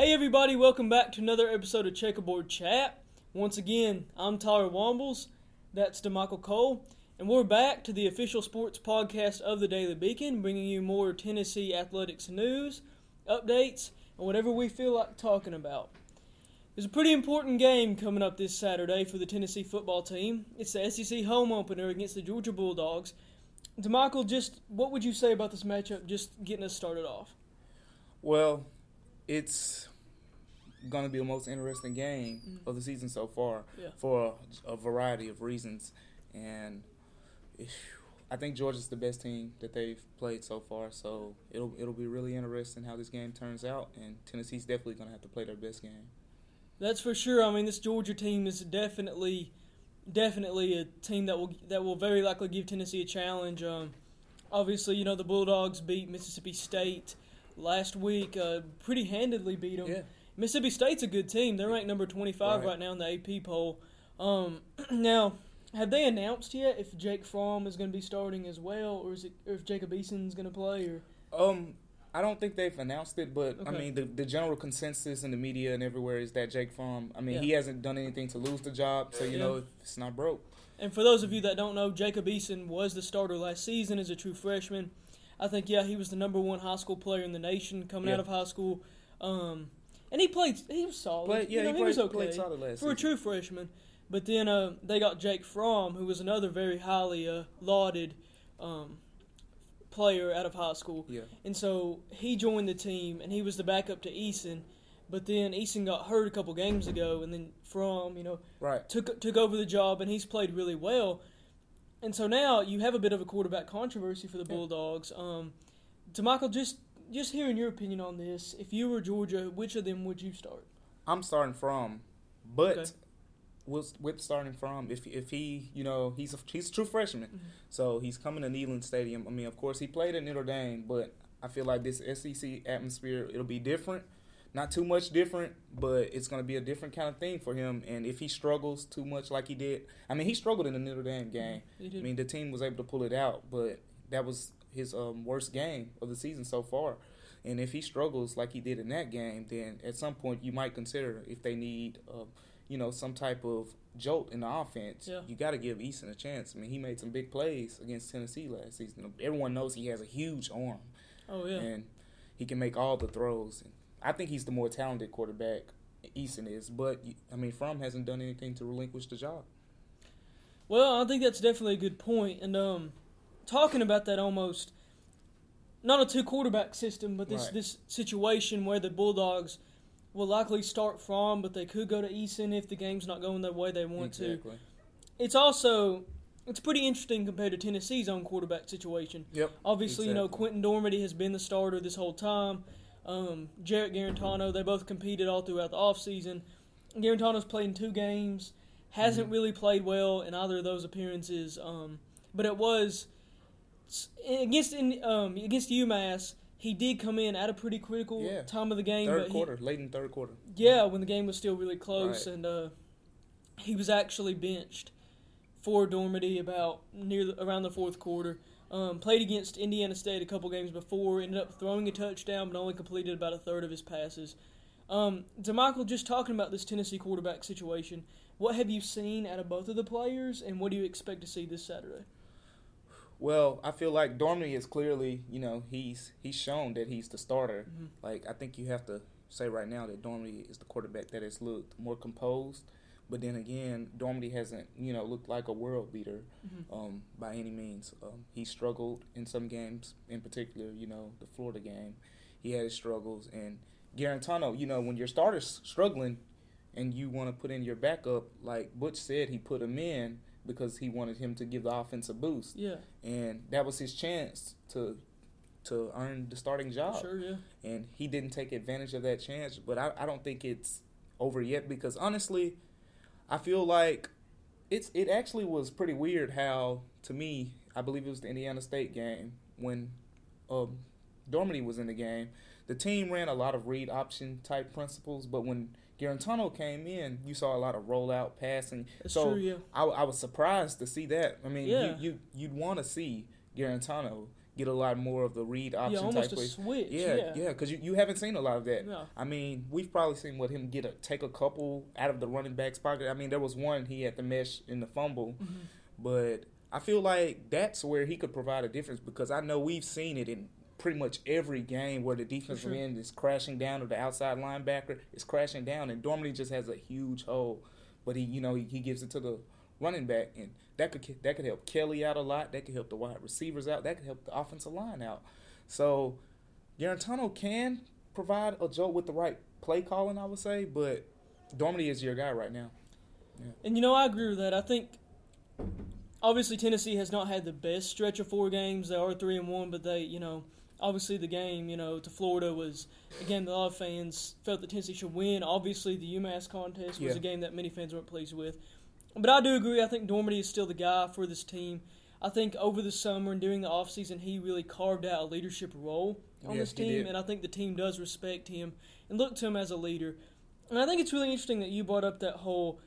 Hey everybody, welcome back to another episode of Checkerboard Chat. Once again, I'm Tyler Wombles, that's DeMichael Cole, and we're back to the official sports podcast of the Daily Beacon, bringing you more Tennessee athletics news, updates, and whatever we feel like talking about. There's a pretty important game coming up this Saturday for the Tennessee football team. It's the SEC home opener against the Georgia Bulldogs. DeMichael, just what would you say about this matchup, just getting us started off? Well, it's going to be the most interesting game of the season so far for a variety of reasons. And I think Georgia's the best team that they've played so far, so it'll be really interesting how this game turns out, and Tennessee's definitely going to have to play their best game. That's for sure. I mean, this Georgia team is definitely a team that will very likely give Tennessee a challenge. Obviously, you know, the Bulldogs beat Mississippi State last week, pretty handedly beat them. Yeah. Mississippi State's a good team. They're ranked number 25 right now in the AP poll. Now, have they announced yet if Jake Fromm is going to be starting as well, or if Jacob Eason is going to play? I don't think they've announced it, but I mean, the general consensus in the media and everywhere is that Jake Fromm, I mean, he hasn't done anything to lose the job, so you know, it's not broke. And for those of you that don't know, Jacob Eason was the starter last season as a true freshman. I think, he was the number one high school player in the nation coming out of high school. And he was solid. He played solid last season. For a true freshman. But then they got Jake Fromm, who was another very highly lauded player out of high school. Yeah. And so he joined the team, and he was the backup to Eason. But then Eason got hurt a couple games ago, and then Fromm, took over the job, and he's played really well. And so now you have a bit of a quarterback controversy for the Bulldogs. DeMichael, just hearing your opinion on this, if you were Georgia, which of them would you start? I'm starting Fromm, but with starting Fromm, if he, he's a true freshman, so he's coming to Neyland Stadium. I mean, of course, he played at Notre Dame, but I feel like this SEC atmosphere, it'll be different. Not too much different, but it's going to be a different kind of thing for him. And if he struggles too much like he did, I mean, he struggled in the Notre Dame game. I mean, the team was able to pull it out, but that was his worst game of the season so far. And if he struggles like he did in that game, then at some point you might consider if they need, some type of jolt in the offense. Yeah. You got to give Eason a chance. I mean, he made some big plays against Tennessee last season. Everyone knows he has a huge arm. Oh, yeah. And he can make all the throws. I think he's the more talented quarterback, Eason is. But, I mean, Fromm hasn't done anything to relinquish the job. Well, I think that's definitely a good point. And talking about that almost, not a two-quarterback system, but this situation where the Bulldogs will likely start Fromm, but they could go to Eason if the game's not going the way they want to. It's also pretty interesting compared to Tennessee's own quarterback situation. Yep. Obviously, Quentin Dormady has been the starter this whole time. Jarrett Garantano, they both competed all throughout the offseason. Garantano's played in two games, hasn't really played well in either of those appearances. But it was against UMass, he did come in at a pretty critical time of the game. Late in third quarter. Yeah, when the game was still really close, and he was actually benched for Dormady around the fourth quarter. Played against Indiana State a couple games before, ended up throwing a touchdown, but only completed about a third of his passes. DeMichael, just talking about this Tennessee quarterback situation, what have you seen out of both of the players, and what do you expect to see this Saturday? Well, I feel like Dormady is clearly, he's shown that he's the starter. Mm-hmm. I think you have to say right now that Dormady is the quarterback that has looked more composed. But then again, Dormady hasn't, looked like a world beater by any means. He struggled in some games, in particular, the Florida game. He had his struggles. And Garantano, when your starter's struggling and you want to put in your backup, like Butch said, he put him in because he wanted him to give the offense a boost. Yeah. And that was his chance to earn the starting job. Sure, yeah. And he didn't take advantage of that chance. But I don't think it's over yet because, honestly, I feel like it actually was pretty weird how, to me, I believe it was the Indiana State game, when Dormady was in the game, the team ran a lot of read option type principles, but when Garantano came in, you saw a lot of rollout passing. That's true, yeah. I was surprised to see that. I mean, you'd want to see Garantano get a lot more of the read option type place. Switch. Yeah, because you haven't seen a lot of that. No. I mean, we've probably seen what him take a couple out of the running back's pocket. I mean, there was one he had the mesh in the fumble, mm-hmm. but I feel like that's where he could provide a difference, because I know we've seen it in pretty much every game where the defensive end is crashing down or the outside linebacker is crashing down, and Dormady just has a huge hole, but he gives it to the running back, and that could help Kelly out a lot. That could help the wide receivers out. That could help the offensive line out. So Garantano can provide a jolt with the right play calling, I would say, but Dormady is your guy right now. Yeah. And, I agree with that. I think obviously Tennessee has not had the best stretch of four games. They are 3-1, but they, obviously the game, to Florida was a game that a lot of fans felt that Tennessee should win. Obviously the UMass contest was a game that many fans weren't pleased with. But I do agree. I think Dormady is still the guy for this team. I think over the summer and during the offseason, he really carved out a leadership role on this team, and I think the team does respect him and look to him as a leader. And I think it's really interesting that you brought up that whole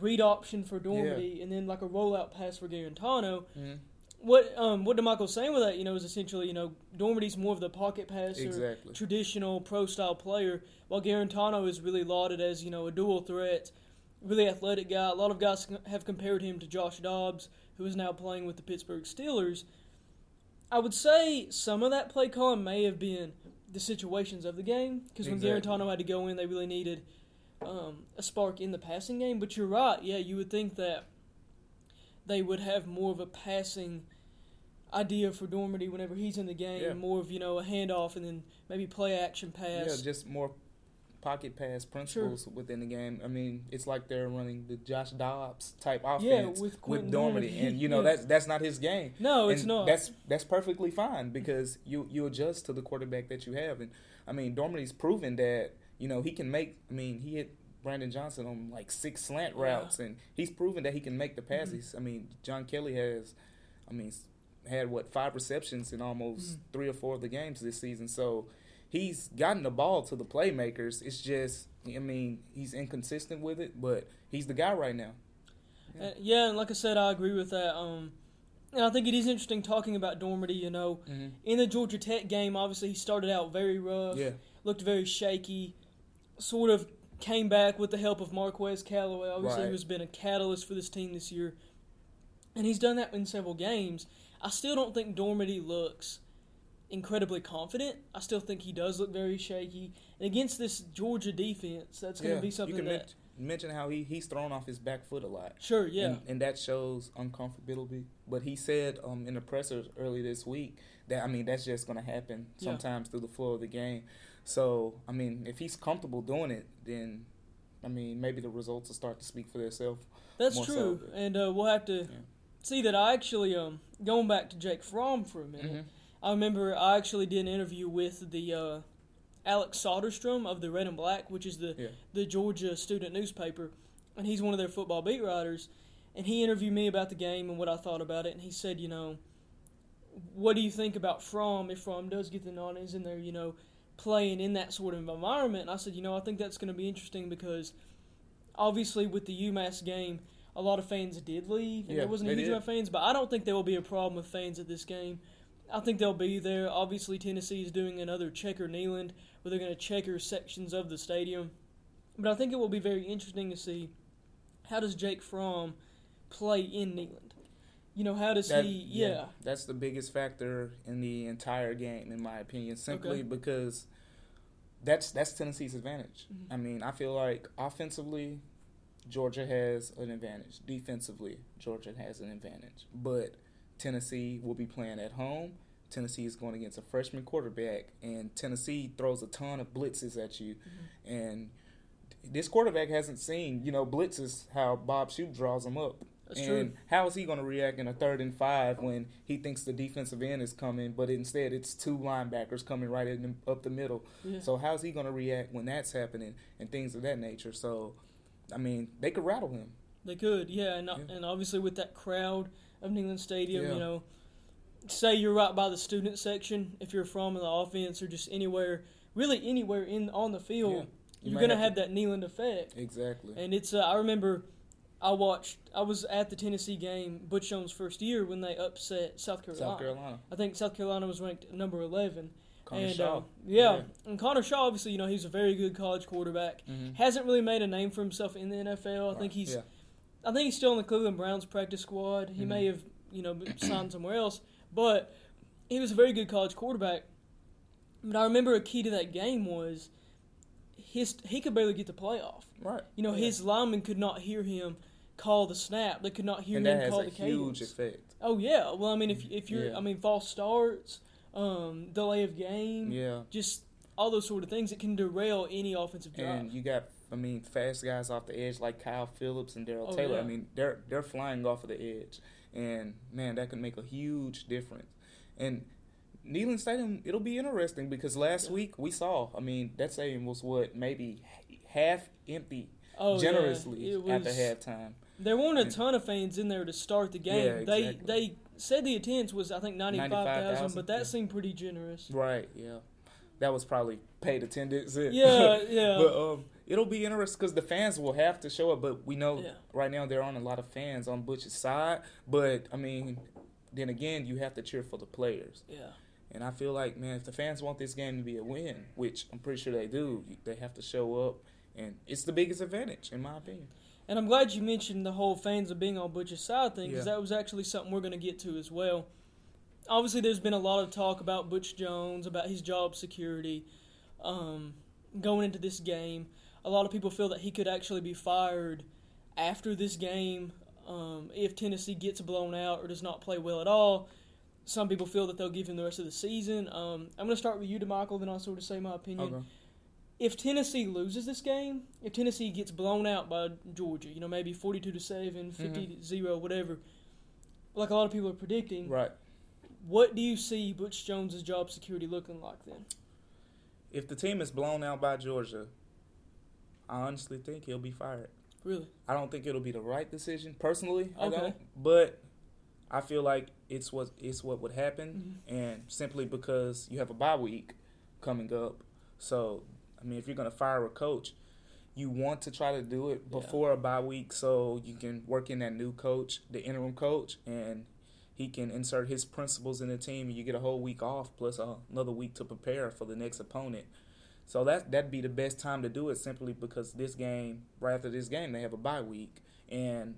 read option for Dormady and then like a rollout pass for Garantano. Mm-hmm. What DeMichael's saying with that, is essentially, Dormady's more of the pocket passer, traditional pro-style player, while Garantano is really lauded as, a dual threat, really athletic guy. A lot of guys have compared him to Josh Dobbs, who is now playing with the Pittsburgh Steelers. I would say some of that play calling may have been the situations of the game, because when Garantano had to go in, they really needed a spark in the passing game. But you're right. Yeah, you would think that they would have more of a passing idea for Dormady whenever he's in the game, more of, a handoff and then maybe play-action pass. Yeah, just more pocket pass principles within the game. I mean, it's like they're running the Josh Dobbs type offense with Dormady, and that's not his game. No, it's not. That's perfectly fine, because you adjust to the quarterback that you have, and I mean Dormady's proven that he can make. I mean, he hit Brandon Johnson on like 6 slant routes, and he's proven that he can make the passes. Mm-hmm. I mean, John Kelly had 5 receptions in almost 3 or 4 of the games this season, so. He's gotten the ball to the playmakers. It's just, he's inconsistent with it, but he's the guy right now. Yeah, and like I said, I agree with that. And I think it is interesting talking about Dormady, Mm-hmm. In the Georgia Tech game, obviously he started out very rough, looked very shaky, sort of came back with the help of Marquez Callaway, obviously who's been a catalyst for this team this year. And he's done that in several games. I still don't think Dormady looks incredibly confident. I still think he does look very shaky. And against this Georgia defense, that's going to be something that... mention how he's thrown off his back foot a lot. Sure, yeah. And that shows uncomfortability. But he said in the pressers early this week that, that's just going to happen sometimes through the flow of the game. So, if he's comfortable doing it, then, maybe the results will start to speak for themselves. That's true. So. And we'll have to see that. I actually, going back to Jake Fromm for a minute, mm-hmm. I remember I actually did an interview with the Alex Soderstrom of the Red and Black, which is the Georgia student newspaper, and he's one of their football beat writers, and he interviewed me about the game and what I thought about it, and he said, what do you think about Fromm if Fromm does get the non-ins in there, playing in that sort of environment? And I said, I think that's going to be interesting, because obviously with the UMass game, a lot of fans did leave, and there wasn't a huge amount of fans, but I don't think there will be a problem with fans at this game. I think they'll be there. Obviously, Tennessee is doing another checker Neyland, where they're going to checker sections of the stadium. But I think it will be very interesting to see, how does Jake Fromm play in Neyland? How does that's the biggest factor in the entire game, in my opinion, simply because that's Tennessee's advantage. Mm-hmm. I feel like offensively, Georgia has an advantage. Defensively, Georgia has an advantage. But Tennessee will be playing at home. Tennessee is going against a freshman quarterback, and Tennessee throws a ton of blitzes at you. Mm-hmm. And this quarterback hasn't seen, blitzes, how Bob Stoops draws them up. That's and true. How is he going to react in a 3rd and 5 when he thinks the defensive end is coming, but instead it's 2 linebackers coming right up the middle? Yeah. So how is he going to react when that's happening and things of that nature? So, they could rattle him. They could, and obviously with that crowd of Neyland Stadium, say you're right by the student section, if you're from the offense or just anywhere, really anywhere on the field, you're going to have that Neyland effect. Exactly. And it's I remember I was at the Tennessee game, Butch Jones' first year, when they upset South Carolina. I think South Carolina was ranked number 11. Connor Shaw. And Connor Shaw, obviously, you know, he's a very good college quarterback. Mm-hmm. Hasn't really made a name for himself in the NFL. I think he's still on the Cleveland Browns practice squad. He may have, signed somewhere else, but he was a very good college quarterback. But I remember a key to that game was he could barely get the playoff. Right. His linemen could not hear him call the snap. They could not hear him call the cadence. And that has a huge effect. Oh, yeah. Well, I mean, if you're false starts, delay of game, just all those sort of things, it can derail any offensive drive. And you got, fast guys off the edge like Kyle Phillips and Darrell Taylor. Yeah. They're flying off of the edge. And, that could make a huge difference. And Neyland Stadium, it'll be interesting because last week we saw, that stadium was maybe half empty generously after halftime. There weren't a ton of fans in there to start the game. Yeah, exactly. They said the attendance was, I think, 95,000, but that seemed pretty generous. Right, yeah. That was probably paid attendance. Yeah, yeah. But it'll be interesting because the fans will have to show up, but we know right now there aren't a lot of fans on Butch's side. But, then again, you have to cheer for the players. Yeah. And I feel like, if the fans want this game to be a win, which I'm pretty sure they do, they have to show up. And it's the biggest advantage, in my opinion. And I'm glad you mentioned the whole fans of being on Butch's side thing, because that was actually something we're going to get to as well. Obviously, there's been a lot of talk about Butch Jones, about his job security going into this game. A lot of people feel that he could actually be fired after this game if Tennessee gets blown out or does not play well at all. Some people feel that they'll give him the rest of the season. I'm going to start with you, DeMichael, then I'll sort of say my opinion. Okay. If Tennessee loses this game, if Tennessee gets blown out by Georgia, maybe 42-7, 50-0, whatever, like a lot of people are predicting. Right. What do you see Butch Jones' job security looking like then? If the team is blown out by Georgia, I honestly think he'll be fired. Really? I don't think it'll be the right decision, personally. Okay. But I feel like it's what would happen, and simply because you have a bye week coming up. So, if you're going to fire a coach, you want to try to do it before a bye week so you can work in that new coach, the interim coach, and he can insert his principles in the team, and you get a whole week off plus another week to prepare for the next opponent. So that'd be the best time to do it, simply because right after this game, they have a bye week, and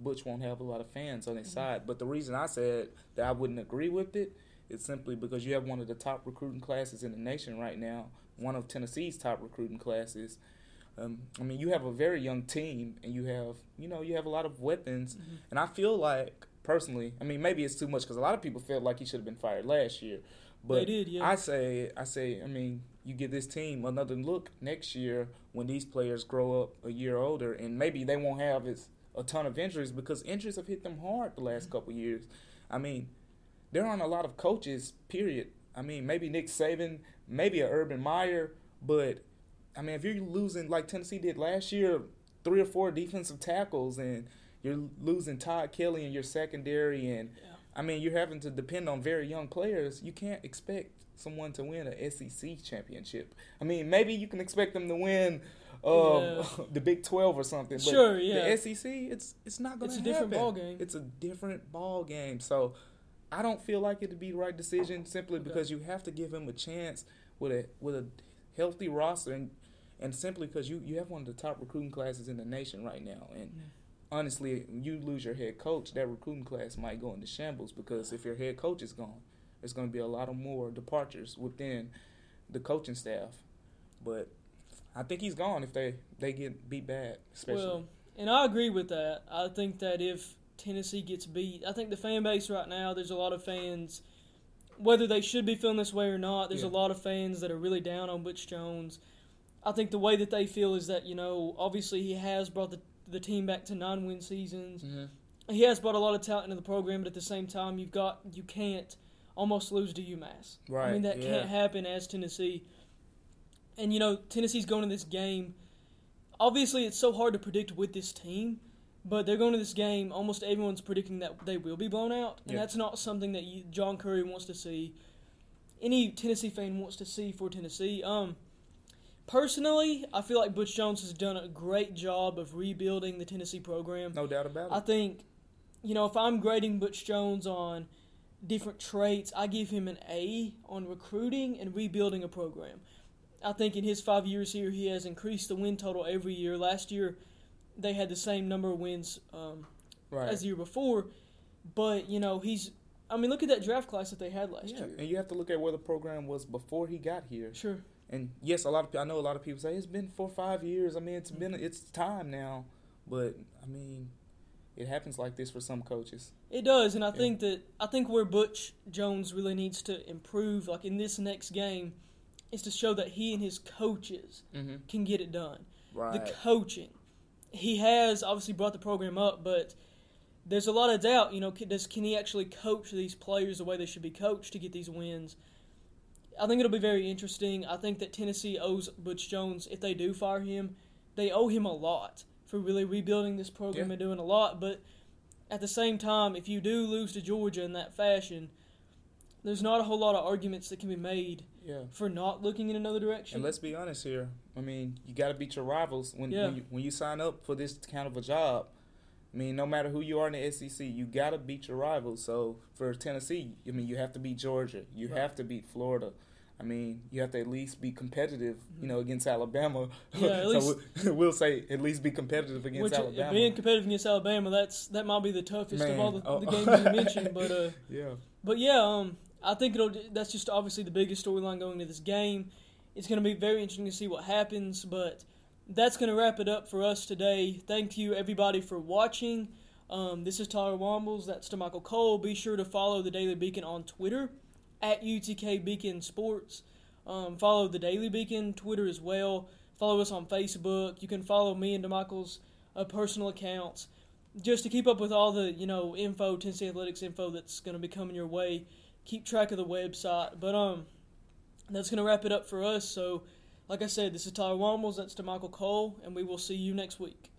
Butch won't have a lot of fans on his side. But the reason I said that I wouldn't agree with it is simply because you have one of the top recruiting classes in the nation right now, one of Tennessee's top recruiting classes. You have a very young team, and you have a lot of weapons. Mm-hmm. And I feel like, personally, maybe it's too much because a lot of people felt like he should have been fired last year. But they did, yeah. I say, you give this team another look next year when these players grow up a year older, and maybe they won't have a ton of injuries, because injuries have hit them hard the last couple of years. There aren't a lot of coaches, period. Maybe Nick Saban, maybe an Urban Meyer, but, if you're losing, like Tennessee did last year, 3 or 4 defensive tackles, and you're losing Todd Kelly in your secondary, and, you're having to depend on very young players, you can't expect someone to win an SEC championship. Maybe you can expect them to win the Big 12 or something. But sure, yeah. The SEC, it's not going to happen. It's a different ball game. So I don't feel like it would be the right decision, simply because you have to give him a chance with a healthy roster, and simply because you have one of the top recruiting classes in the nation right now. And honestly, you lose your head coach, that recruiting class might go into shambles, because if your head coach is gone, there's going to be a lot of more departures within the coaching staff. But I think he's gone if they get beat bad, especially. Well, and I agree with that. I think that if Tennessee gets beat, I think the fan base right now, there's a lot of fans, whether they should be feeling this way or not, there's a lot of fans that are really down on Butch Jones. I think the way that they feel is that, obviously he has brought the team back to 9-win seasons. Mm-hmm. He has brought a lot of talent into the program, but at the same time, you can't almost lose to UMass. Right. That can't happen as Tennessee. And, Tennessee's going to this game. Obviously, it's so hard to predict with this team, but they're going to this game. Almost everyone's predicting that they will be blown out, and that's not something that John Curry wants to see. Any Tennessee fan wants to see for Tennessee. Personally, I feel like Butch Jones has done a great job of rebuilding the Tennessee program. No doubt about it. I think, you know, if I'm grading Butch Jones on different traits, I give him an A on recruiting and rebuilding a program. I think in his 5 years here, he has increased the win total every year. Last year, they had the same number of wins as the year before. But, you know, look at that draft class that they had last year. And you have to look at where the program was before he got here. Sure. And, yes, I know a lot of people say, it's been 4 or 5 years. I mean, it's time now. But, I mean, it happens like this for some coaches. It does, and I think where Butch Jones really needs to improve, like in this next game, is to show that he and his coaches can get it done. Right. The coaching. He has obviously brought the program up, but there's a lot of doubt, you know, can he actually coach these players the way they should be coached to get these wins? I think it'll be very interesting. I think that Tennessee owes Butch Jones, if they do fire him, they owe him a lot for really rebuilding this program and doing a lot. But at the same time, if you do lose to Georgia in that fashion, there's not a whole lot of arguments that can be made for not looking in another direction. And let's be honest here. I mean, you got to beat your rivals when you sign up for this kind of a job. I mean, no matter who you are in the SEC, you got to beat your rivals. So, for Tennessee, I mean, you have to beat Georgia. You have to beat Florida. I mean, you have to at least be competitive, you know, against Alabama. Yeah, at least, so we'll say at least be competitive against Alabama. Being competitive against Alabama, that might be the toughest of all the games you mentioned. But I think that's just obviously the biggest storyline going into this game. It's going to be very interesting to see what happens, but that's going to wrap it up for us today. Thank you, everybody, for watching. This is Tyler Wombles. That's DeMichael Cole. Be sure to follow the Daily Beacon on Twitter, at UTK Beacon Sports. Follow the Daily Beacon Twitter as well. Follow us on Facebook. You can follow me and DeMichael's personal accounts just to keep up with all the info, Tennessee Athletics info that's going to be coming your way. Keep track of the website. But that's going to wrap it up for us. So, like I said, this is Tyler Wombles. That's DeMichael Cole, and we will see you next week.